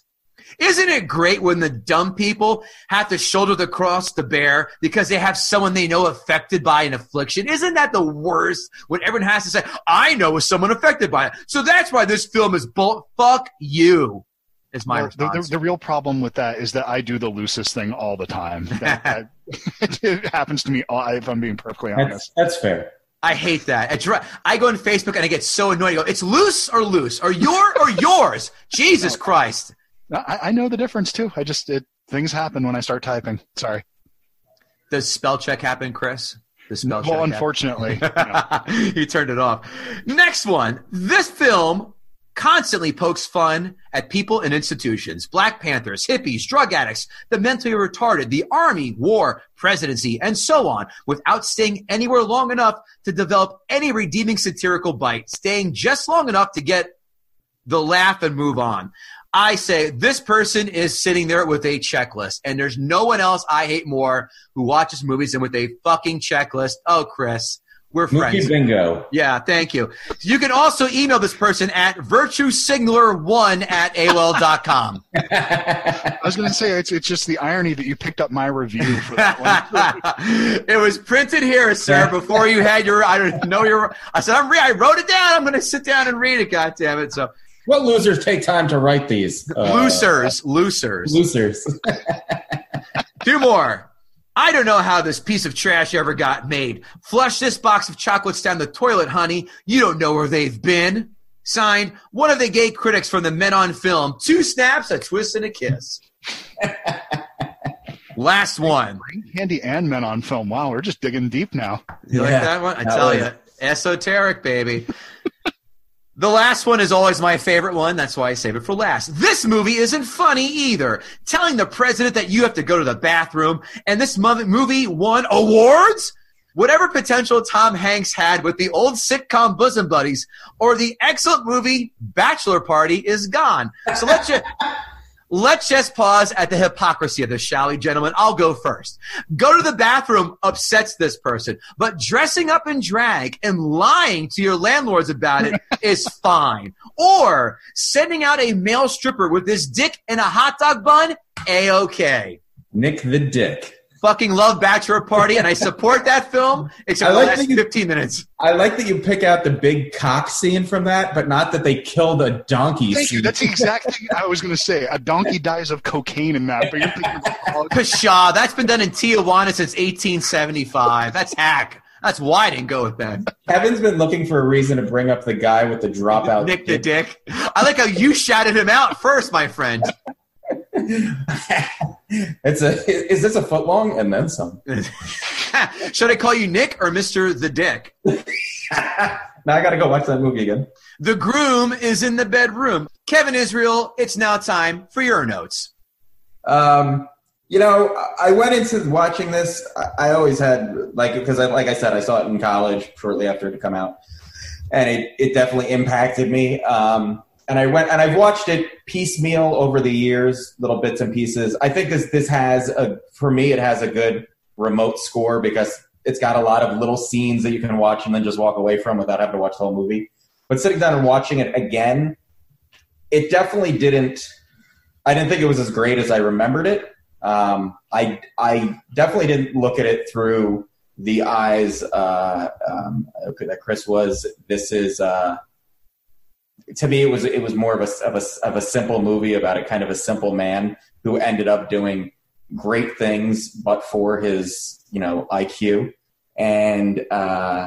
Isn't it great when the dumb people have to shoulder the cross to bear because they have someone they know affected by an affliction? Isn't that the worst when everyone has to say, I know someone affected by it? So that's why this film is bull. Fuck you. Is my well, the, the, the real problem with that is that I do the loosest thing all the time. That, that, it happens to me all, if I'm being perfectly honest. That's, that's fair. I hate that. I, dry, I go on Facebook and I get so annoyed. I go, it's loose or loose or your or yours. Jesus no, Christ. I, I know the difference too. I just it, things happen when I start typing. Sorry. Does spell check happen, Chris? The spell well, check unfortunately. You turned it off. Next one. This film constantly pokes fun at people and institutions. Black Panthers, hippies, drug addicts, the mentally retarded, the army, war, presidency, and so on, without staying anywhere long enough to develop any redeeming satirical bite, staying just long enough to get the laugh and move on. I say this person is sitting there with a checklist, and there's no one else I hate more who watches movies than with a fucking checklist. Oh, Chris. We're friends. Mookie bingo. Yeah, thank you. You can also email this person at virtue signaler one at A O L dot com. I was going to say, it's, it's just the irony that you picked up my review for that one. It was printed here, sir, before you had your, I don't know your, I said, I'm re- I wrote it down. I'm going to sit down and read it, goddammit. So, what losers take time to write these? Uh, losers, losers. Losers. Two more. I don't know how this piece of trash ever got made. Flush this box of chocolates down the toilet, honey. You don't know where they've been. Signed, one of the gay critics from the Men on Film. Two snaps, a twist, and a kiss. Last one. Candy and Men on Film. Wow, we're just digging deep now. You yeah, like that one? I that tell you, esoteric, baby. The last one is always my favorite one. That's why I save it for last. This movie isn't funny either. Telling the president that you have to go to the bathroom, and this movie won awards? Whatever potential Tom Hanks had with the old sitcom Bosom Buddies or the excellent movie Bachelor Party is gone. So let's just, let's just pause at the hypocrisy of this, shall we, gentlemen? I'll go first. Go to the bathroom upsets this person, but dressing up in drag and lying to your landlords about it is fine. Or sending out a male stripper with his dick in a hot dog bun, A-okay. Nick the Dick. Fucking love Bachelor Party, and I support that film, except like for the last fifteen minutes. I like that you pick out the big cock scene from that, but not that they killed a donkey. Thank you. That's the exact thing I was going to say. A donkey dies of cocaine in that. But you're thinking, oh. Pshaw, that's been done in Tijuana since eighteen seventy-five. That's hack. That's why I didn't go with that. Kevin's been looking for a reason to bring up the guy with the dropout. Nick the Dick. I like how you shouted him out first, my friend. It's a. Is this a foot long? And then some. Should I call you Nick or Mister the Dick? Now I got to go watch that movie again. The groom is in the bedroom. Kevin Israel, it's now time for your notes. Um... You know, I went into watching this. I always had, like, because I, like I said, I saw it in college shortly after it had come out, and it, it definitely impacted me. Um, and I went and I've watched it piecemeal over the years, little bits and pieces. I think this this has a for me it has a good remote score because it's got a lot of little scenes that you can watch and then just walk away from without having to watch the whole movie. But sitting down and watching it again, it definitely didn't. I didn't think it was as great as I remembered it. Um, I, I definitely didn't look at it through the eyes, uh, um, that Chris was, this is, uh, to me, it was, it was more of a, of a, of a simple movie about a kind of a simple man who ended up doing great things, but for his, you know, I Q. And, uh,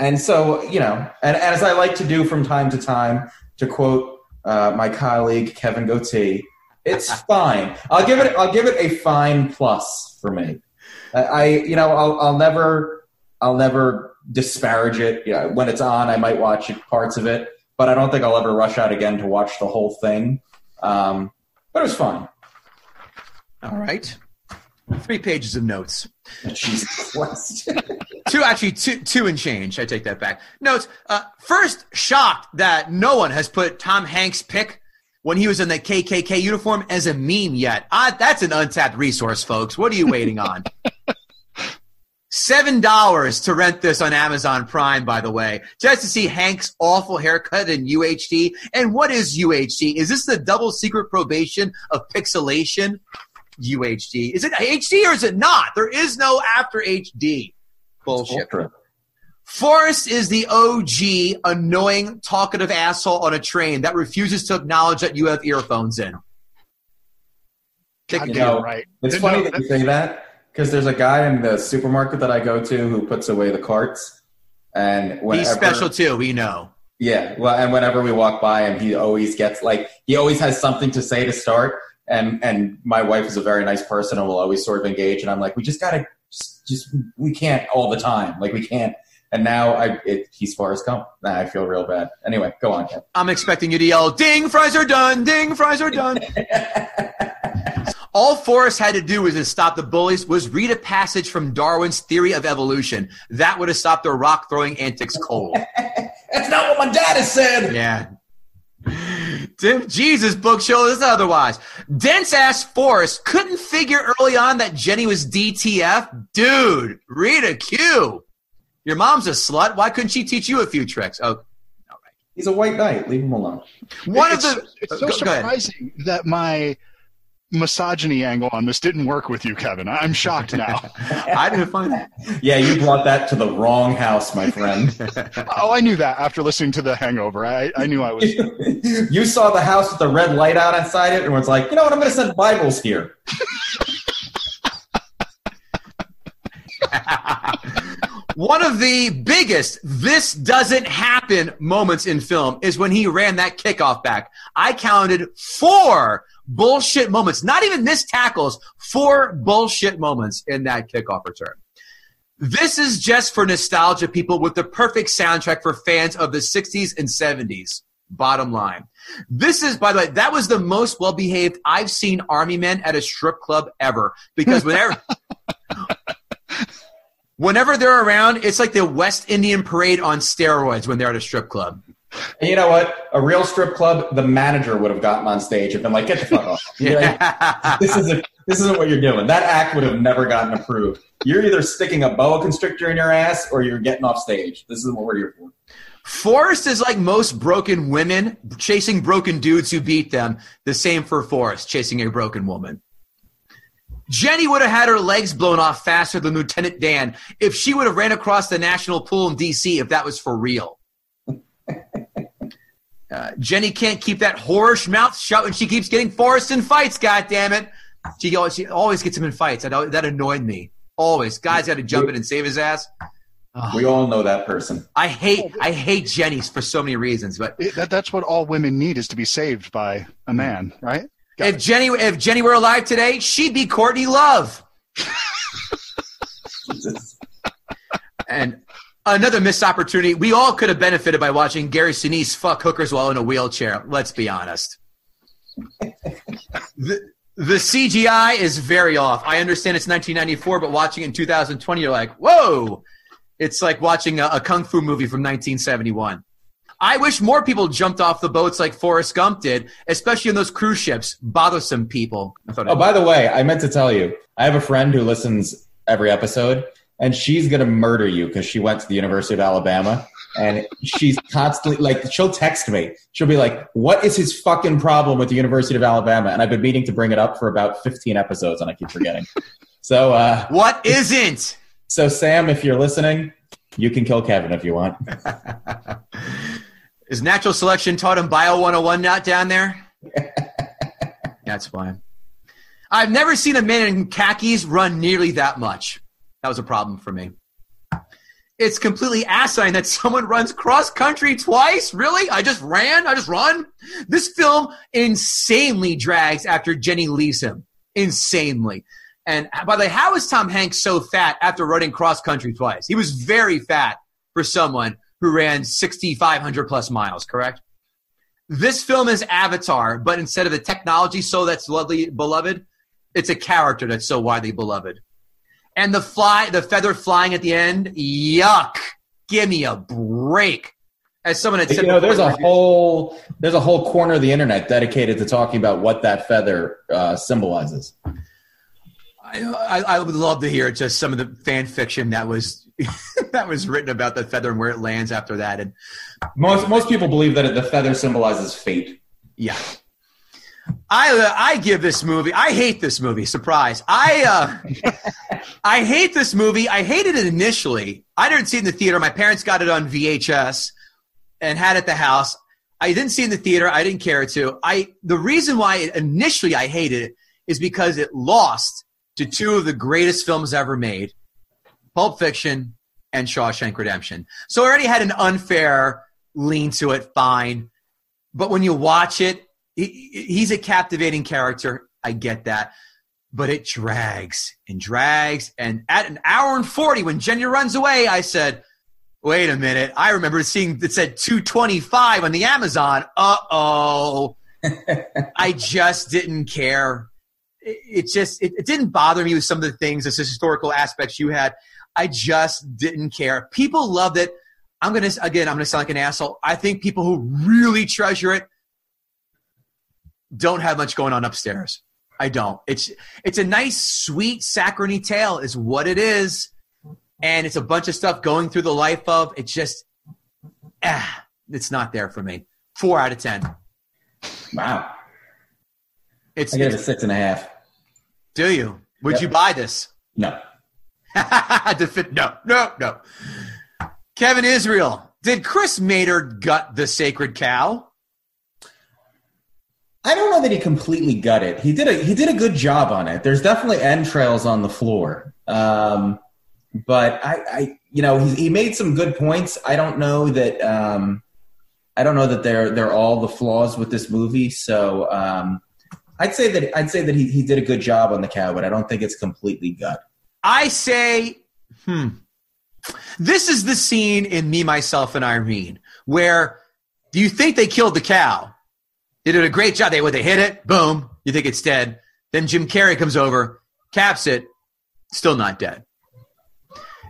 and so, you know, and, and as I like to do from time to time, to quote, uh, my colleague, Kevin Gauthier, it's fine. I'll give it. I'll give it a fine plus for me. I, I you know, I'll, I'll never, I'll never disparage it. You know, when it's on, I might watch parts of it, but I don't think I'll ever rush out again to watch the whole thing. Um, but it was fine. All right. Three pages of notes. Jesus Christ. Two, actually, two, two and change. I take that back. Notes. Uh, first, shocked that no one has put Tom Hanks' pick when he was in the K K K uniform as a meme yet. Uh, that's an untapped resource, folks. What are you waiting on? seven dollars to rent this on Amazon Prime, by the way, just to see Hank's awful haircut in U H D. And what is U H D? Is this the double secret probation of pixelation? U H D. Is it H D or is it not? There is no after H D. Bullshit. Forrest is the O G annoying, talkative asshole on a train that refuses to acknowledge that you have earphones in. God, you know, right. It's there's funny no, that you say that because there's a guy in the supermarket that I go to who puts away the carts, and whenever, he's special too. We know. Yeah, well, and whenever we walk by him, he always gets like he always has something to say to start, and and my wife is a very nice person and will always sort of engage, and I'm like, we just gotta just, just we can't all the time, like we can't. And now I, it, he's Forrest Gump. Nah, I feel real bad. Anyway, go on, Kev. I'm expecting you to yell, ding, fries are done, ding, fries are done. All Forrest had to do was to stop the bullies was read a passage from Darwin's theory of evolution. That would have stopped their rock-throwing antics cold. That's not what my dad has said. Yeah. Tim Jesus' book shows us otherwise. Dense-ass Forrest couldn't figure early on that Jenny was D T F. Dude, read a cue. Your mom's a slut. Why couldn't she teach you a few tricks? Oh, all right. He's a white knight. Leave him alone. One it's, of the it's so go, surprising go that my misogyny angle on this didn't work with you, Kevin. I'm shocked now. I didn't find that. Yeah, you brought that to the wrong house, my friend. Oh, I knew that after listening to The Hangover. I, I knew I was. You saw the house with the red light out outside it, and was like, you know what? I'm going to send Bibles here. One of the biggest this doesn't happen moments in film is when he ran that kickoff back. I counted four bullshit moments, not even missed tackles, four bullshit moments in that kickoff return. This is just for nostalgia people with the perfect soundtrack for fans of the sixties and seventies, bottom line. This is, by the way, that was the most well-behaved I've seen army men at a strip club ever because whenever – whenever they're around, it's like the West Indian Parade on steroids when they're at a strip club. And you know what? A real strip club, the manager would have gotten on stage and been like, get the fuck off. Yeah. This isn't, this isn't what you're doing. That act would have never gotten approved. You're either sticking a boa constrictor in your ass or you're getting off stage. This is what we're here for. Forrest is like most broken women chasing broken dudes who beat them. The same for Forrest chasing a broken woman. Jenny would have had her legs blown off faster than Lieutenant Dan if she would have ran across the national pool in D C if that was for real. Uh, Jenny can't keep that whorish mouth shut when she keeps getting Forrest in fights, goddammit. She always, she always gets him in fights. That, that annoyed me. Always. Guy's got to jump in and save his ass. Oh. We all know that person. I hate I hate Jenny's for so many reasons, but it, that, that's what all women need, is to be saved by a man, right? Got if it. Jenny if Jenny were alive today, she'd be Courtney Love. Jesus. And another missed opportunity. We all could have benefited by watching Gary Sinise fuck hookers while in a wheelchair. Let's be honest. the, the C G I is very off. I understand it's nineteen ninety-four, but watching it in two thousand twenty, you're like, whoa. It's like watching a, a kung fu movie from nineteen seventy-one. I wish more people jumped off the boats like Forrest Gump did, especially on those cruise ships. Bothersome people. I thought oh, I- by the way, I meant to tell you, I have a friend who listens every episode, and she's going to murder you because she went to the University of Alabama, and she's constantly, like, she'll text me. She'll be like, what is his fucking problem with the University of Alabama? And I've been meaning to bring it up for about fifteen episodes, and I keep forgetting. So, uh... What isn't? So, Sam, if you're listening, you can kill Kevin if you want. Is natural selection taught in Bio one oh one not down there? That's why. I've never seen a man in khakis run nearly that much. That was a problem for me. It's completely asinine that someone runs cross-country twice? Really? I just ran? I just run? This film insanely drags after Jenny leaves him. Insanely. And by the way, how is Tom Hanks so fat after running cross-country twice? He was very fat for someone who ran sixty-five hundred plus miles, correct? This film is Avatar, but instead of the technology so that's lovely beloved, it's a character that's so widely beloved. And the fly, the feather flying at the end, yuck. Give me a break. As someone had said, you know, there's a whole there's a whole corner of the internet dedicated to talking about what that feather uh, symbolizes. I, I, I would love to hear just some of the fan fiction that was that was written about the feather and where it lands after that. And most most people believe that the feather symbolizes fate. Yeah. I I give this movie. I hate this movie. Surprise! I uh, I hate this movie. I hated it initially. I didn't see it in the theater. My parents got it on V H S and had it at the house. I didn't see it in the theater. I didn't care to. I the reason why initially I hated it is because it lost to two of the greatest films ever made: Pulp Fiction and Shawshank Redemption. So I already had an unfair lean to it. Fine, but when you watch it. He, he's a captivating character. I get that. But it drags and drags. And at an hour and forty, when Jenny runs away, I said, wait a minute. I remember seeing it said two twenty-five on the Amazon. Uh-oh. I just didn't care. It, it just it, it didn't bother me with some of the things, the historical aspects you had. I just didn't care. People loved it. I'm going to, again, I'm going to sound like an asshole. I think people who really treasure it don't have much going on upstairs. I don't. It's it's a nice, sweet, saccharine tale is what it is. And it's a bunch of stuff going through the life of. It's just, ah, it's not there for me. Four out of ten. Wow. It's, I gave it a six and a half. Do you? Would yep. you buy this? No. no, no, no. Kevin Israel, did Chris Maynard gut the sacred cow? I don't know that he completely got it. He did a he did a good job on it. There's definitely entrails on the floor, um, but I, I you know he, he made some good points. I don't know that um, I don't know that they're they're all the flaws with this movie. So um, I'd say that I'd say that he, he did a good job on the cow, but I don't think it's completely gut. I say, hmm, this is the scene in Me, Myself, and Irene where do you think they killed the cow? They did a great job. They, they hit it, boom, you think it's dead. Then Jim Carrey comes over, caps it, still not dead.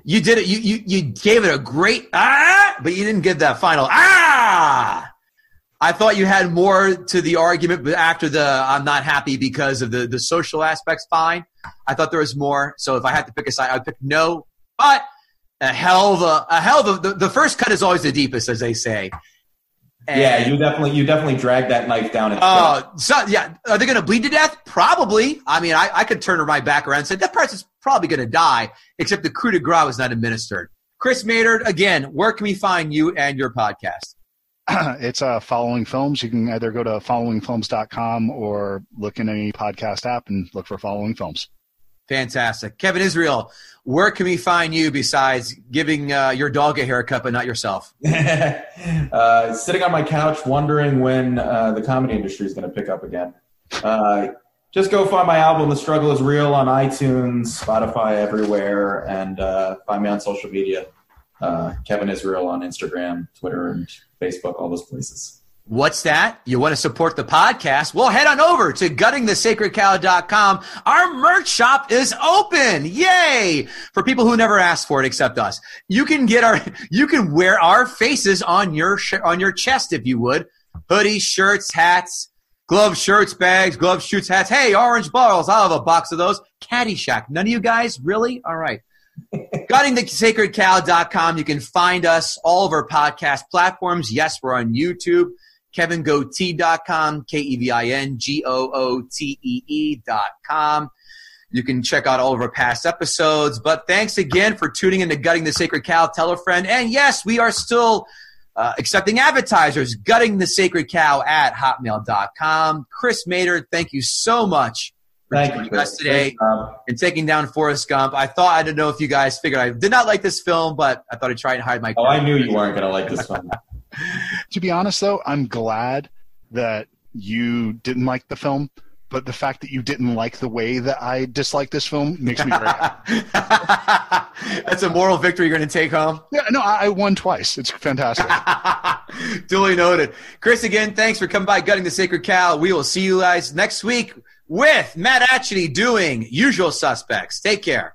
You did it. You you you gave it a great, ah, but you didn't give that final, ah. I thought you had more to the argument, but after the I'm not happy because of the, the social aspects, fine. I thought there was more. So if I had to pick a side, I would pick no. But a hell of a, a hell of a, the, the first cut is always the deepest, as they say. And yeah, you definitely you definitely drag that knife down. Oh, uh, so, yeah. Are they going to bleed to death? Probably. I mean, I, I could turn my back around and say, that person's probably going to die, except the coup de grace was not administered. Chris Maynard, again, where can we find you and your podcast? It's uh, Following Films. You can either go to following films dot com or look in any podcast app and look for Following Films. Fantastic. Kevin Israel, where can we find you besides giving uh, your dog a haircut but not yourself? uh, sitting on my couch wondering when uh, the comedy industry is going to pick up again. Uh, just go find my album, The Struggle is Real, on iTunes, Spotify, everywhere, and uh, find me on social media. Uh, Kevin Israel on Instagram, Twitter, and Facebook, all those places. What's that? You want to support the podcast? Well, head on over to gutting the sacred cow dot com. Our merch shop is open. Yay! For people who never asked for it except us. You can get our, you can wear our faces on your sh- on your chest if you would. Hoodies, shirts, hats, gloves, shirts, bags, gloves, shoots, hats. Hey, orange bottles. I'll have a box of those. Caddyshack. None of you guys? Really? All right. gutting the sacred cow dot com. You can find us all of our podcast platforms. Yes, we're on YouTube. kevin goatee dot com, K E V I N G O O T E E dot com. You can check out all of our past episodes. But thanks again for tuning in to Gutting the Sacred Cow. Tell a friend. And, yes, we are still uh, accepting advertisers. gutting the sacred cow at hotmail dot com. Chris Maynard, thank you so much for thank joining you, us today and taking down Forrest Gump. I thought, I don't know if you guys figured, I did not like this film, but I thought I'd try and hide my – Oh, I knew you weren't going to like this film. To be honest, though, I'm glad that you didn't like the film, but the fact that you didn't like the way that I dislike this film makes me very happy. That's a moral victory you're going to take home? Yeah, no, I, I won twice. It's fantastic. Duly noted. Chris, again, thanks for coming by Gutting the Sacred Cow. We will see you guys next week with Matt Atchity doing Usual Suspects. Take care.